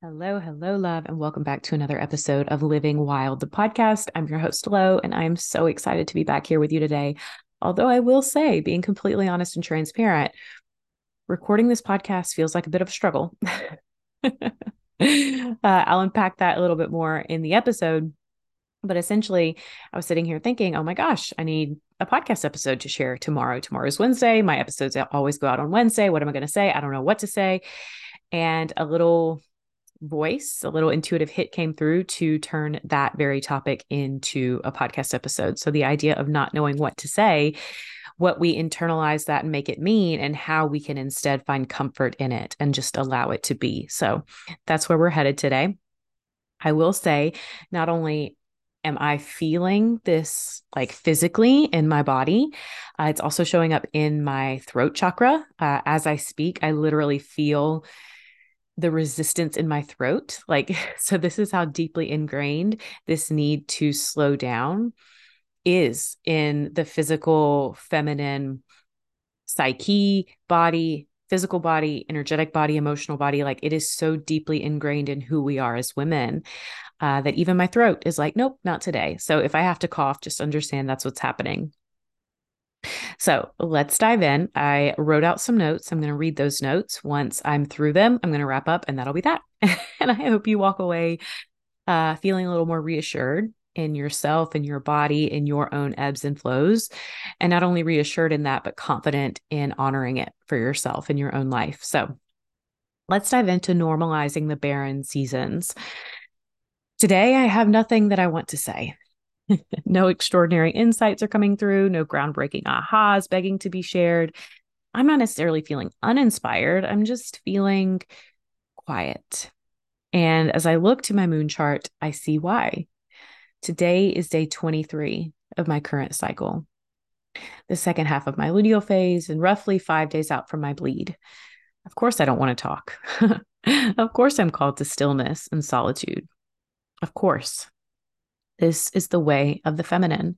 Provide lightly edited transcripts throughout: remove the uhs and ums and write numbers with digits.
Hello, hello, love, and welcome back to another episode of Living Wild, the podcast. I'm your host, Lo, and I am so excited to be back here with you today. Although I will say, being completely honest and transparent, recording this podcast feels like a bit of a struggle. I'll unpack that a little bit more in the episode. But essentially, I was sitting here thinking, oh my gosh, I need a podcast episode to share tomorrow. Tomorrow's Wednesday. My episodes always go out on Wednesday. What am I going to say? I don't know what to say. And a little voice, a little intuitive hit came through to turn that very topic into a podcast episode. So the idea of not knowing what to say, what we internalize that and make it mean, and how we can instead find comfort in it and just allow it to be. So that's where we're headed today. I will say, not only am I feeling this like physically in my body, it's also showing up in my throat chakra. As I speak, I literally feel the resistance in my throat. So this is how deeply ingrained this need to slow down is in the physical, feminine psyche, body, physical body, energetic body, emotional body. Like it is so deeply ingrained in who we are as women that even my throat is like, nope, not today. So if I have to cough, just understand that's what's happening. So let's dive in. I wrote out some notes. I'm going to read those notes. Once I'm through them, I'm going to wrap up, and that'll be that. And I hope you walk away feeling a little more reassured in yourself, in your body, in your own ebbs and flows. And not only reassured in that, but confident in honoring it for yourself in your own life. So let's dive into normalizing the barren seasons. Today, I have nothing that I want to say. No extraordinary insights are coming through, no groundbreaking ahas begging to be shared. I'm not necessarily feeling uninspired. I'm just feeling quiet. And as I look to my moon chart, I see why. Today is day 23 of my current cycle, the second half of my luteal phase, and roughly 5 days out from my bleed. Of course, I don't want to talk. Of course, I'm called to stillness and solitude. Of course. This is the way of the feminine.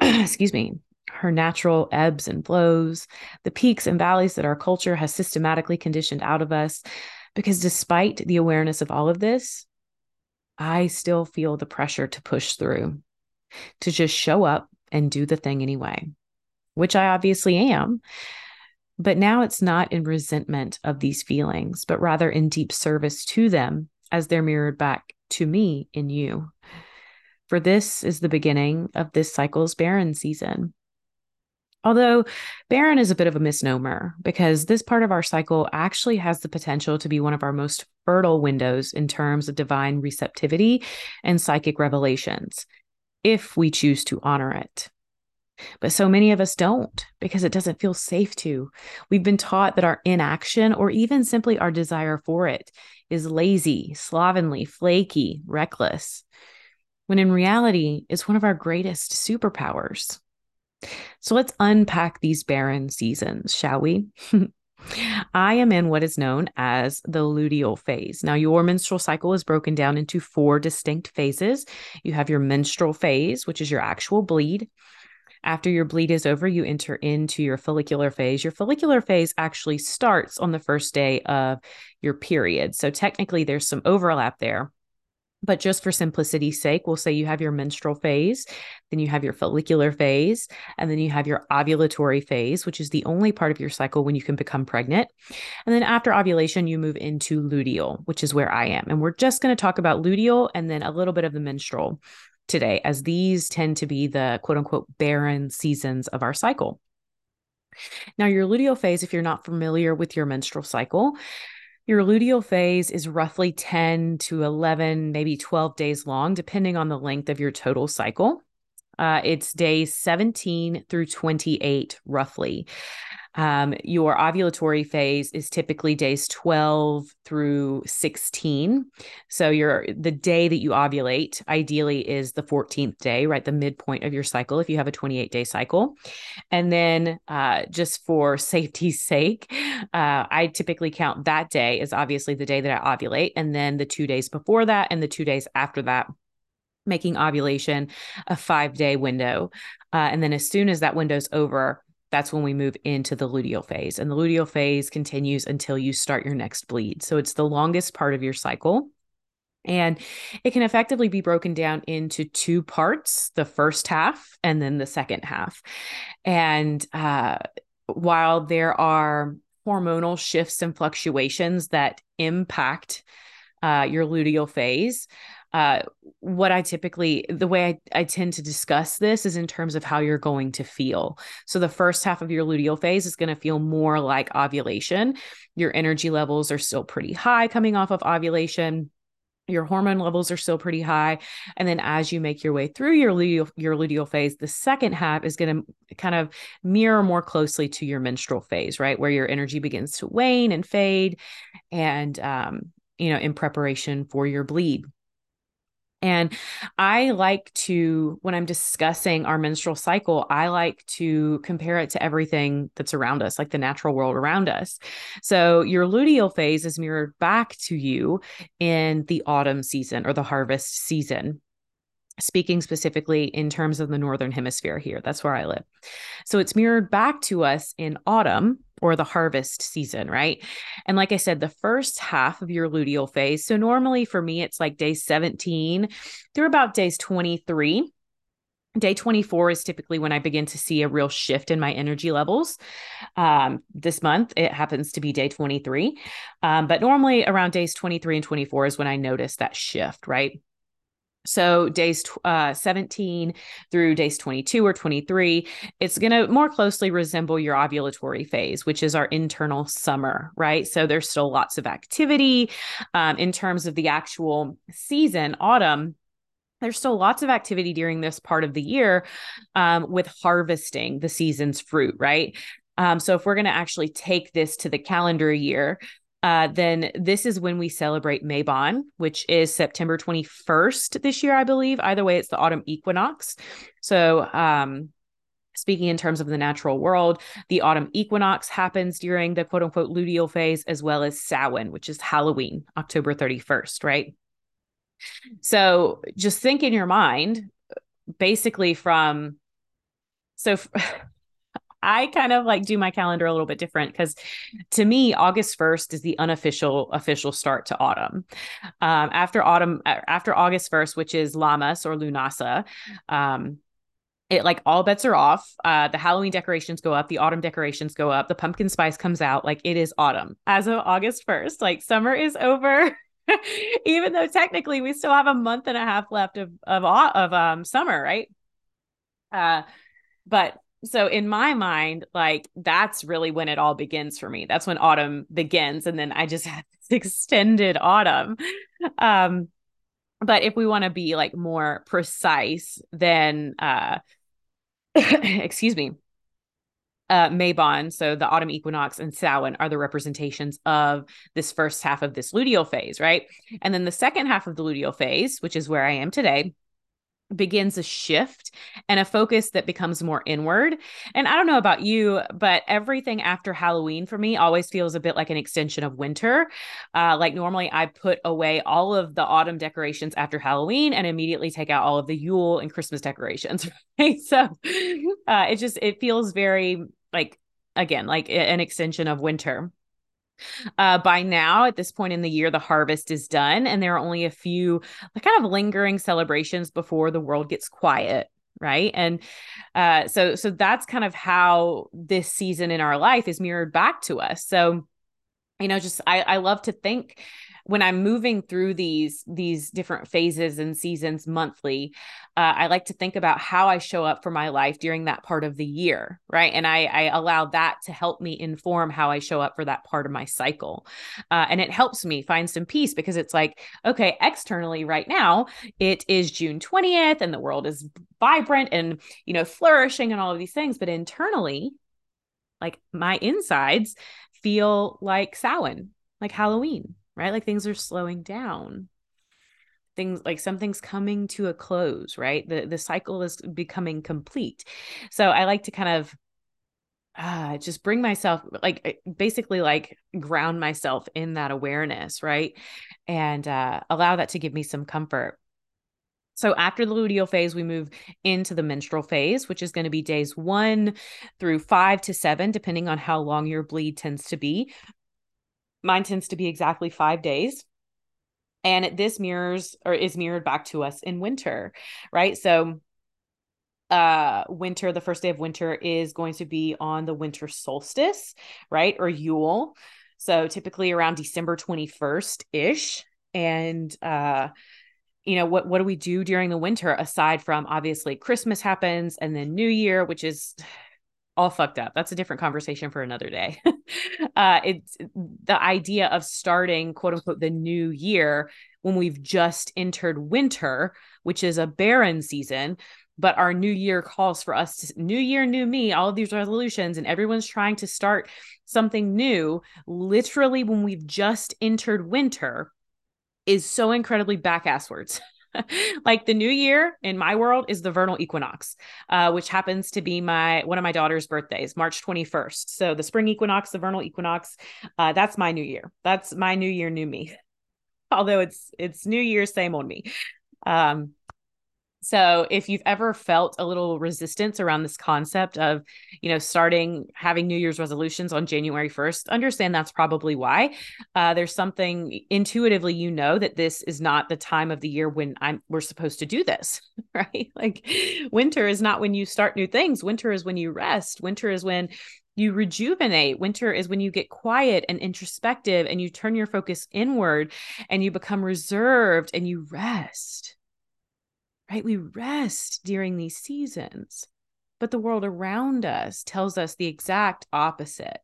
Excuse me. Her natural ebbs and flows, the peaks and valleys that our culture has systematically conditioned out of us. Because despite the awareness of all of this, I still feel the pressure to push through, to just show up and do the thing anyway, which I obviously am. But now it's not in resentment of these feelings, but rather in deep service to them as they're mirrored back to me in you. For this is the beginning of this cycle's barren season. Although barren is a bit of a misnomer because this part of our cycle actually has the potential to be one of our most fertile windows in terms of divine receptivity and psychic revelations, if we choose to honor it. But so many of us don't because it doesn't feel safe to. We've been taught that our inaction or even simply our desire for it is lazy, slovenly, flaky, reckless, when in reality, it's one of our greatest superpowers. So let's unpack these barren seasons, shall we? I am in what is known as the luteal phase. Now, your menstrual cycle is broken down into four distinct phases. You have your menstrual phase, which is your actual bleed. After your bleed is over, you enter into your follicular phase. Your follicular phase actually starts on the first day of your period. So technically there's some overlap there, but just for simplicity's sake, we'll say you have your menstrual phase, then you have your follicular phase, and then you have your ovulatory phase, which is the only part of your cycle when you can become pregnant. And then after ovulation, you move into luteal, which is where I am. And we're just going to talk about luteal and then a little bit of the menstrual today, as these tend to be the quote unquote barren seasons of our cycle. Now, your luteal phase, if you're not familiar with your menstrual cycle, your luteal phase is roughly 10 to 11, maybe 12 days long, depending on the length of your total cycle. It's days 17 through 28, roughly. Your ovulatory phase is typically days 12 through 16. So the day that you ovulate ideally is the 14th day, right? The midpoint of your cycle, if you have a 28-day cycle. And then just for safety's sake, I typically count that day as obviously the day that I ovulate, and then the 2 days before that and the 2 days after that, making ovulation a 5-day window. And then as soon as that window's over, that's when we move into the luteal phase. And the luteal phase continues until you start your next bleed. So it's the longest part of your cycle. And it can effectively be broken down into two parts, the first half and then the second half. And while there are hormonal shifts and fluctuations that impact your luteal phase, the way I tend to discuss this is in terms of how you're going to feel. So the first half of your luteal phase is going to feel more like ovulation. Your energy levels are still pretty high coming off of ovulation. Your hormone levels are still pretty high. And then as you make your way through your luteal phase, the second half is going to kind of mirror more closely to your menstrual phase, right? Where your energy begins to wane and fade and, in preparation for your bleed. And I like to, when I'm discussing our menstrual cycle, I like to compare it to everything that's around us, like the natural world around us. So your luteal phase is mirrored back to you in the autumn season or the harvest season, speaking specifically in terms of the Northern Hemisphere here. That's where I live. So it's mirrored back to us in autumn or the harvest season, right? And like I said, the first half of your luteal phase. So normally for me, it's like day 17 through about days 23. Day 24 is typically when I begin to see a real shift in my energy levels. This month, it happens to be day 23. But normally around days 23 and 24 is when I notice that shift, right? So days 17 through days 22 or 23, it's going to more closely resemble your ovulatory phase, which is our internal summer, right? So there's still lots of activity in terms of the actual season, autumn. There's still lots of activity during this part of the year with harvesting the season's fruit, right? So if we're going to actually take this to the calendar year, then this is when we celebrate Mabon, which is September 21st this year, I believe. Either way, it's the autumn equinox. So speaking in terms of the natural world, the autumn equinox happens during the quote unquote luteal phase, as well as Samhain, which is Halloween, October 31st, right? So just think in your mind, basically I kind of like do my calendar a little bit different because to me, August 1st is the official start to autumn. After August 1st, which is Lammas or Lunasa, it like all bets are off. The Halloween decorations go up, the autumn decorations go up, the pumpkin spice comes out. Like it is autumn as of August 1st, like summer is over, even though technically we still have a month and a half left of summer. Right. So in my mind, like that's really when it all begins for me. That's when autumn begins. And then I just have this extended autumn. But if we want to be like more precise, then, excuse me, Mabon, so the autumn equinox and Samhain are the representations of this first half of this luteal phase, right? And then the second half of the luteal phase, which is where I am today, begins a shift and a focus that becomes more inward. And I don't know about you, but everything after Halloween for me always feels a bit like an extension of winter. Like normally I put away all of the autumn decorations after Halloween and immediately take out all of the Yule and Christmas decorations. Right? So it feels very like, again, like an extension of winter. By now, at this point in the year, the harvest is done, and there are only a few kind of lingering celebrations before the world gets quiet, right? And so that's kind of how this season in our life is mirrored back to us. So, I love to think when I'm moving through these different phases and seasons monthly, I like to think about how I show up for my life during that part of the year, right? And I allow that to help me inform how I show up for that part of my cycle. And it helps me find some peace because it's like, okay, externally right now, it is June 20th and the world is vibrant and, flourishing and all of these things. But internally, like my insides feel like Samhain, like Halloween. Right? Like things are slowing down. Things like something's coming to a close, right? The cycle is becoming complete. So I like to kind of just bring myself, like basically like ground myself in that awareness, right? And allow that to give me some comfort. So after the luteal phase, we move into the menstrual phase, which is going to be days 1 through 5 to 7, depending on how long your bleed tends to be. Mine tends to be exactly 5 days. And this is mirrored back to us in winter, right? So winter, the first day of winter is going to be on the winter solstice, right? Or Yule. So typically around December 21st ish. And, you know, what do we do during the winter aside from obviously Christmas happens and then New Year, which is all fucked up. That's a different conversation for another day. It's the idea of starting, quote unquote, the new year when we've just entered winter, which is a barren season, but our new year calls for us to new year, new me, all of these resolutions, and everyone's trying to start something new. Literally when we've just entered winter is so incredibly back-asswards. Like the new year in my world is the vernal equinox, which happens to be one of my daughter's birthdays, March 21st. So the spring equinox, the vernal equinox, that's my new year. That's my new year, new me. Although it's new year, same old me. So if you've ever felt a little resistance around this concept of, you know, having New Year's resolutions on January 1st, understand that's probably why. There's something intuitively, you know, that this is not the time of the year when we're supposed to do this, right? Like winter is not when you start new things. Winter is when you rest. Winter is when you rejuvenate. Winter is when you get quiet and introspective and you turn your focus inward and you become reserved and you rest. Right? We rest during these seasons, but the world around us tells us the exact opposite,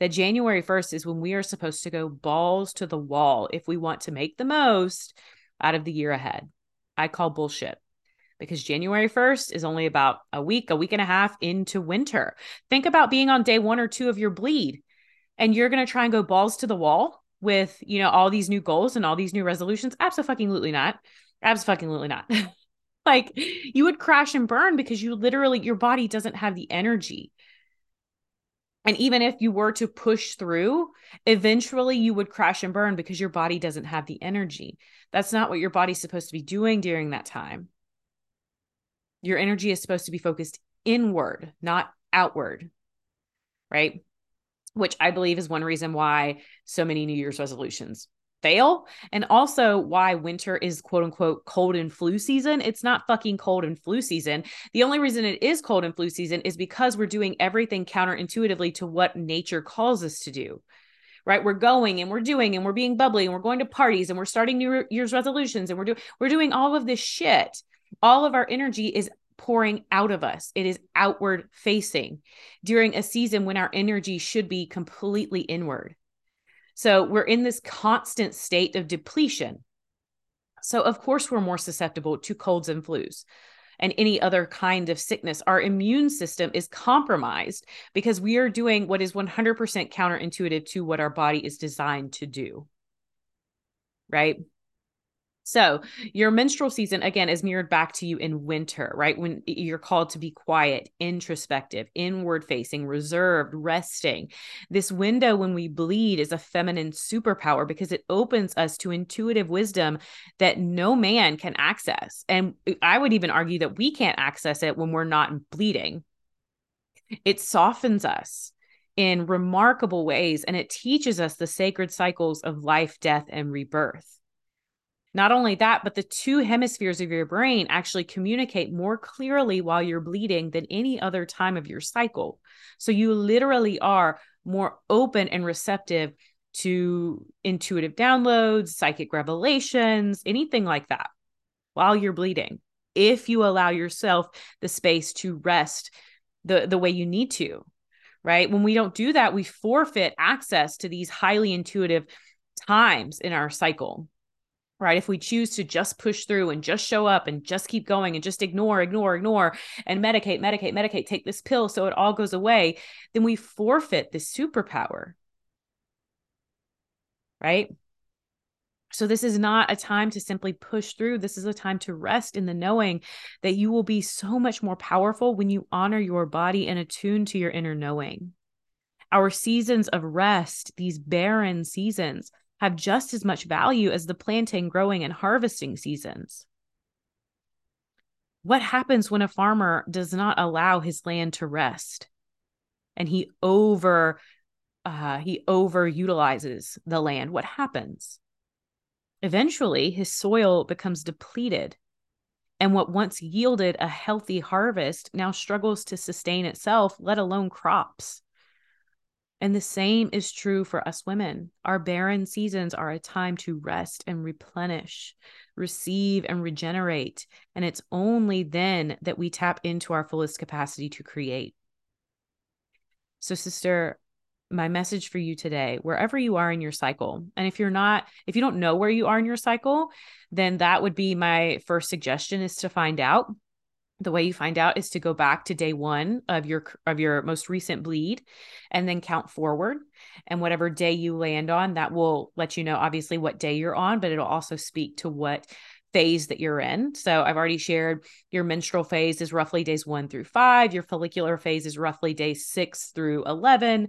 that January 1st is when we are supposed to go balls to the wall if we want to make the most out of the year ahead. I call bullshit because January 1st is only about a week and a half into winter. Think about being on day 1 or 2 of your bleed and you're going to try and go balls to the wall with, you know, all these new goals and all these new resolutions. Abso-fucking-lutely not. Abso-fucking-lutely not. Like you would crash and burn because you literally, your body doesn't have the energy. And even if you were to push through, eventually you would crash and burn because your body doesn't have the energy. That's not what your body's supposed to be doing during that time. Your energy is supposed to be focused inward, not outward, right? Which I believe is one reason why so many New Year's resolutions fail. And also why winter is quote unquote cold and flu season. It's not fucking cold and flu season. The only reason it is cold and flu season is because we're doing everything counterintuitively to what nature calls us to do, right? We're going and we're doing and we're being bubbly and we're going to parties and we're starting New Year's resolutions and we're doing all of this shit. All of our energy is pouring out of us. It is outward facing during a season when our energy should be completely inward. So we're in this constant state of depletion. So of course, we're more susceptible to colds and flus and any other kind of sickness. Our immune system is compromised because we are doing what is 100% counterintuitive to what our body is designed to do, right? So your menstrual season, again, is mirrored back to you in winter, right? When you're called to be quiet, introspective, inward-facing, reserved, resting. This window when we bleed is a feminine superpower because it opens us to intuitive wisdom that no man can access. And I would even argue that we can't access it when we're not bleeding. It softens us in remarkable ways, and it teaches us the sacred cycles of life, death, and rebirth. Not only that, but the two hemispheres of your brain actually communicate more clearly while you're bleeding than any other time of your cycle. So you literally are more open and receptive to intuitive downloads, psychic revelations, anything like that while you're bleeding, if you allow yourself the space to rest the way you need to, right? When we don't do that, we forfeit access to these highly intuitive times in our cycle. Right? If we choose to just push through and just show up and just keep going and just ignore, and medicate, take this pill so it all goes away, then we forfeit this superpower, right? So this is not a time to simply push through. This is a time to rest in the knowing that you will be so much more powerful when you honor your body and attune to your inner knowing. Our seasons of rest, these barren seasons, have just as much value as the planting, growing, and harvesting seasons. What happens when a farmer does not allow his land to rest and he overutilizes the land? What happens? Eventually, his soil becomes depleted, and what once yielded a healthy harvest now struggles to sustain itself, let alone crops. And the same is true for us women. Our barren seasons are a time to rest and replenish, receive and regenerate. And it's only then that we tap into our fullest capacity to create. So, sister, my message for you today, wherever you are in your cycle, and if you don't know where you are in your cycle, then that would be my first suggestion, is to find out. The way you find out is to go back to day one of your most recent bleed and then count forward. And whatever day you land on, that will let you know, obviously, what day you're on, but it'll also speak to what phase that you're in. So I've already shared your menstrual phase is roughly days 1 through 5. Your follicular phase is roughly days 6 through 11.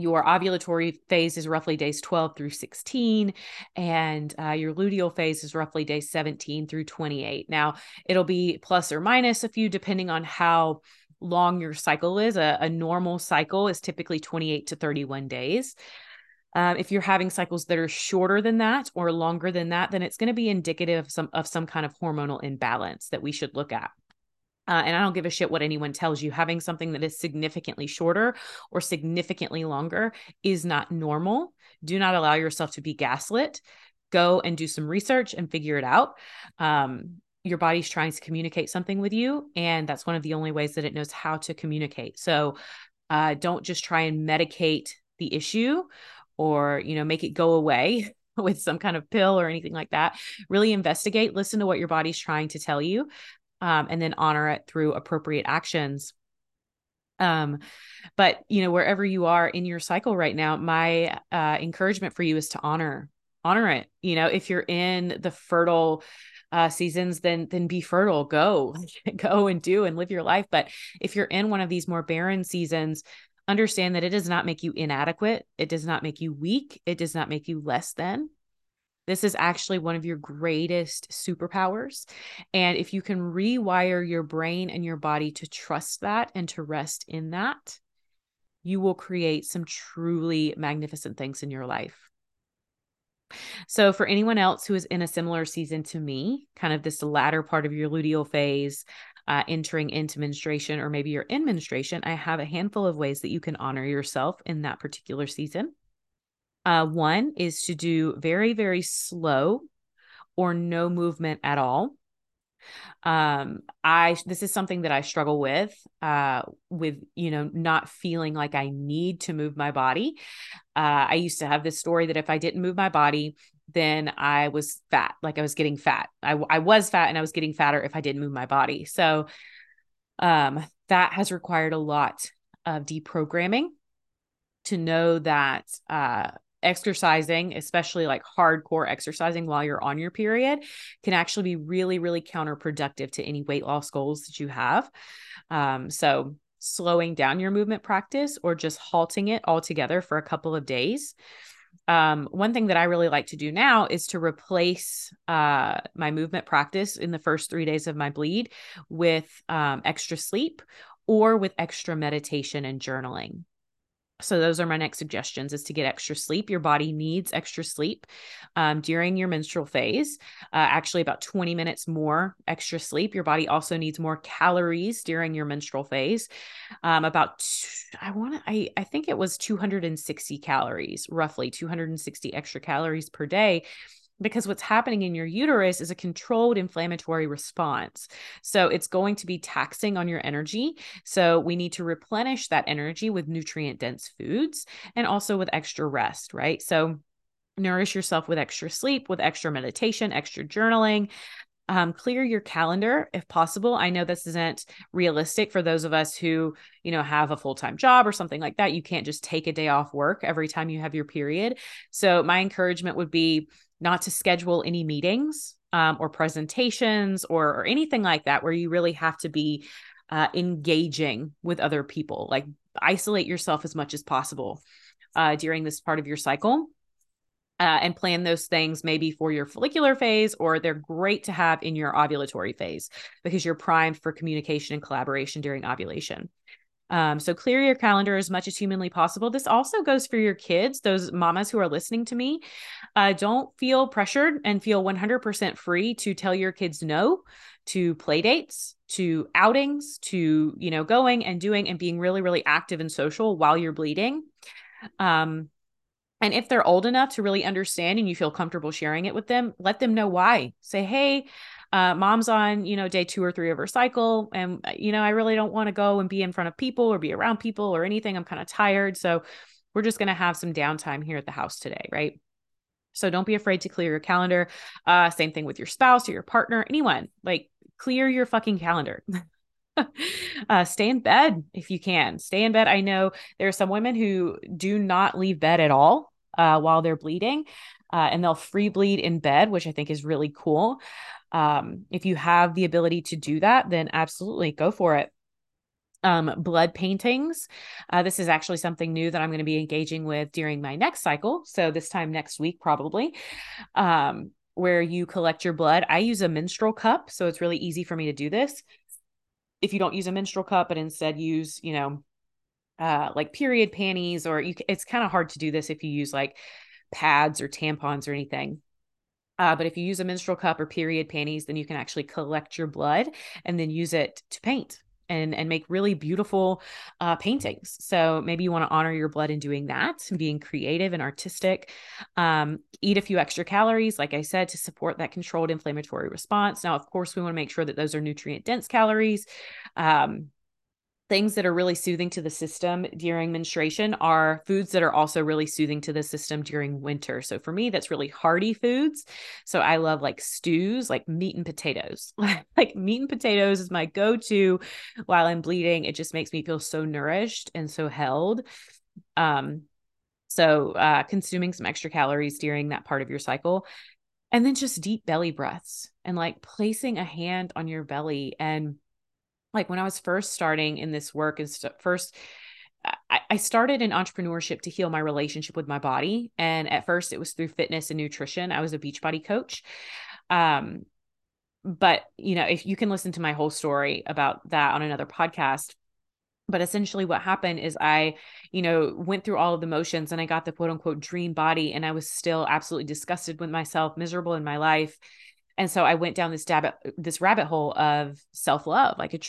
Your ovulatory phase is roughly days 12 through 16, and your luteal phase is roughly days 17 through 28. Now, it'll be plus or minus a few, depending on how long your cycle is. A normal cycle is typically 28 to 31 days. If you're having cycles that are shorter than that or longer than that, then it's going to be indicative of some kind of hormonal imbalance that we should look at. And I don't give a shit what anyone tells you. Having something that is significantly shorter or significantly longer is not normal. Do not allow yourself to be gaslit. Go and do some research and figure it out. Your body's trying to communicate something with you, and that's one of the only ways that it knows how to communicate. So don't just try and medicate the issue or, make it go away with some kind of pill or anything like that. Really investigate, listen to what your body's trying to tell you. And then honor it through appropriate actions. But wherever you are in your cycle right now, my encouragement for you is to honor it. If you're in the fertile seasons, then be fertile. Go and do and live your life. But if you're in one of these more barren seasons, understand that it does not make you inadequate. It does not make you weak. It does not make you less than. This is actually one of your greatest superpowers. And if you can rewire your brain and your body to trust that and to rest in that, you will create some truly magnificent things in your life. So for anyone else who is in a similar season to me, kind of this latter part of your luteal phase, entering into menstruation, or maybe you're in menstruation, I have a handful of ways that you can honor yourself in that particular season. One is to do very, very slow or no movement at all. This is something that I struggle with not feeling like I need to move my body. I used to have this story that if I didn't move my body, then I was fat, like I was getting fat. I was fat and I was getting fatter if I didn't move my body. So, that has required a lot of deprogramming to know that, exercising, especially like hardcore exercising while you're on your period, can actually be really, really counterproductive to any weight loss goals that you have. So slowing down your movement practice or just halting it altogether for a couple of days. One thing that I really like to do now is to replace my movement practice in the first 3 days of my bleed with extra sleep or with extra meditation and journaling. So those are my next suggestions, is to get extra sleep. Your body needs extra sleep during your menstrual phase, actually about 20 minutes more extra sleep. Your body also needs more calories during your menstrual phase, I think it was 260 calories, roughly 260 extra calories per day. Because what's happening in your uterus is a controlled inflammatory response. So it's going to be taxing on your energy. So we need to replenish that energy with nutrient-dense foods and also with extra rest, right? So nourish yourself with extra sleep, with extra meditation, extra journaling. Clear your calendar if possible. I know this isn't realistic for those of us who, have a full-time job or something like that. You can't just take a day off work every time you have your period. So my encouragement would be not to schedule any meetings or presentations or anything like that, where you really have to be engaging with other people. Like, isolate yourself as much as possible during this part of your cycle. and plan those things maybe for your follicular phase, or they're great to have in your ovulatory phase because you're primed for communication and collaboration during ovulation. So clear your calendar as much as humanly possible. This also goes for your kids, those mamas who are listening to me. Don't feel pressured and feel 100% free to tell your kids no to play dates, to outings, to, you know, going and doing and being really, really active and social while you're bleeding. And if they're old enough to really understand and you feel comfortable sharing it with them, let them know why. Say, hey, mom's on, you know, day 2 or 3 of her cycle. And, you know, I really don't want to go and be in front of people or be around people or anything. I'm kind of tired. So we're just going to have some downtime here at the house today. Right. So don't be afraid to clear your calendar. Same thing with your spouse or your partner, anyone. Like, clear your fucking calendar. Stay in bed if you can. Stay in bed. I know there are some women who do not leave bed at all while they're bleeding, and they'll free bleed in bed, which I think is really cool. If you have the ability to do that, then absolutely go for it. Blood paintings. This is actually something new that I'm going to be engaging with during my next cycle. So this time next week, probably, where you collect your blood. I use a menstrual cup, so it's really easy for me to do this. If you don't use a menstrual cup, but instead use, you know, like period panties, or it's kind of hard to do this if you use like pads or tampons or anything. But if you use a menstrual cup or period panties, then you can actually collect your blood and then use it to paint and make really beautiful paintings. So maybe you want to honor your blood in doing that, being creative and artistic. Eat a few extra calories, like I said, to support that controlled inflammatory response. Now, of course, we want to make sure that those are nutrient-dense calories. Things that are really soothing to the system during menstruation are foods that are also really soothing to the system during winter. So for me, that's really hearty foods. So I love like stews, like meat and potatoes. Like meat and potatoes is my go-to while I'm bleeding. It just makes me feel so nourished and so held. So consuming some extra calories during that part of your cycle. And then just deep belly breaths and like placing a hand on your belly. And like when I was first starting in this work and I started in entrepreneurship to heal my relationship with my body. And at first it was through fitness and nutrition. I was a Beachbody coach. But you know, if you can listen to my whole story about that on another podcast, but essentially what happened is I, you know, went through all of the motions and I got the quote unquote dream body. And I was still absolutely disgusted with myself, miserable in my life. And so I went down this rabbit hole of self-love, like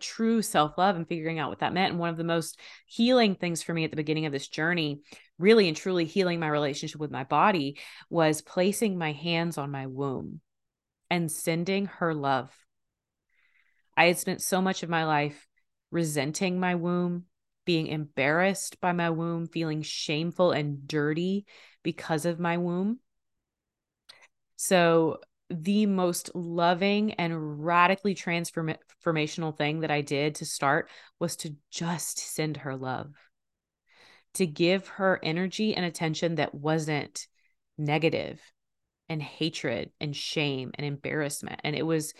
true self-love and figuring out what that meant. And one of the most healing things for me at the beginning of this journey, really and truly healing my relationship with my body, was placing my hands on my womb and sending her love. I had spent so much of my life resenting my womb, being embarrassed by my womb, feeling shameful and dirty because of my womb. So the most loving and radically transformational thing that I did to start was to just send her love, to give her energy and attention that wasn't negative and hatred and shame and embarrassment. And it was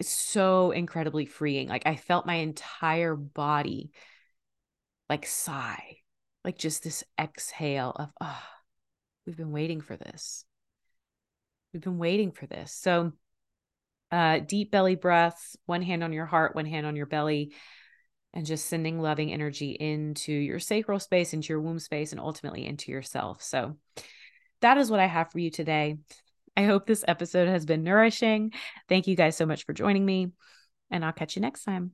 so incredibly freeing. Like I felt my entire body like sigh, like just this exhale of, oh, we've been waiting for this. We've been waiting for this. So deep belly breaths, one hand on your heart, one hand on your belly, and just sending loving energy into your sacral space, into your womb space, and ultimately into yourself. So that is what I have for you today. I hope this episode has been nourishing. Thank you guys so much for joining me, and I'll catch you next time.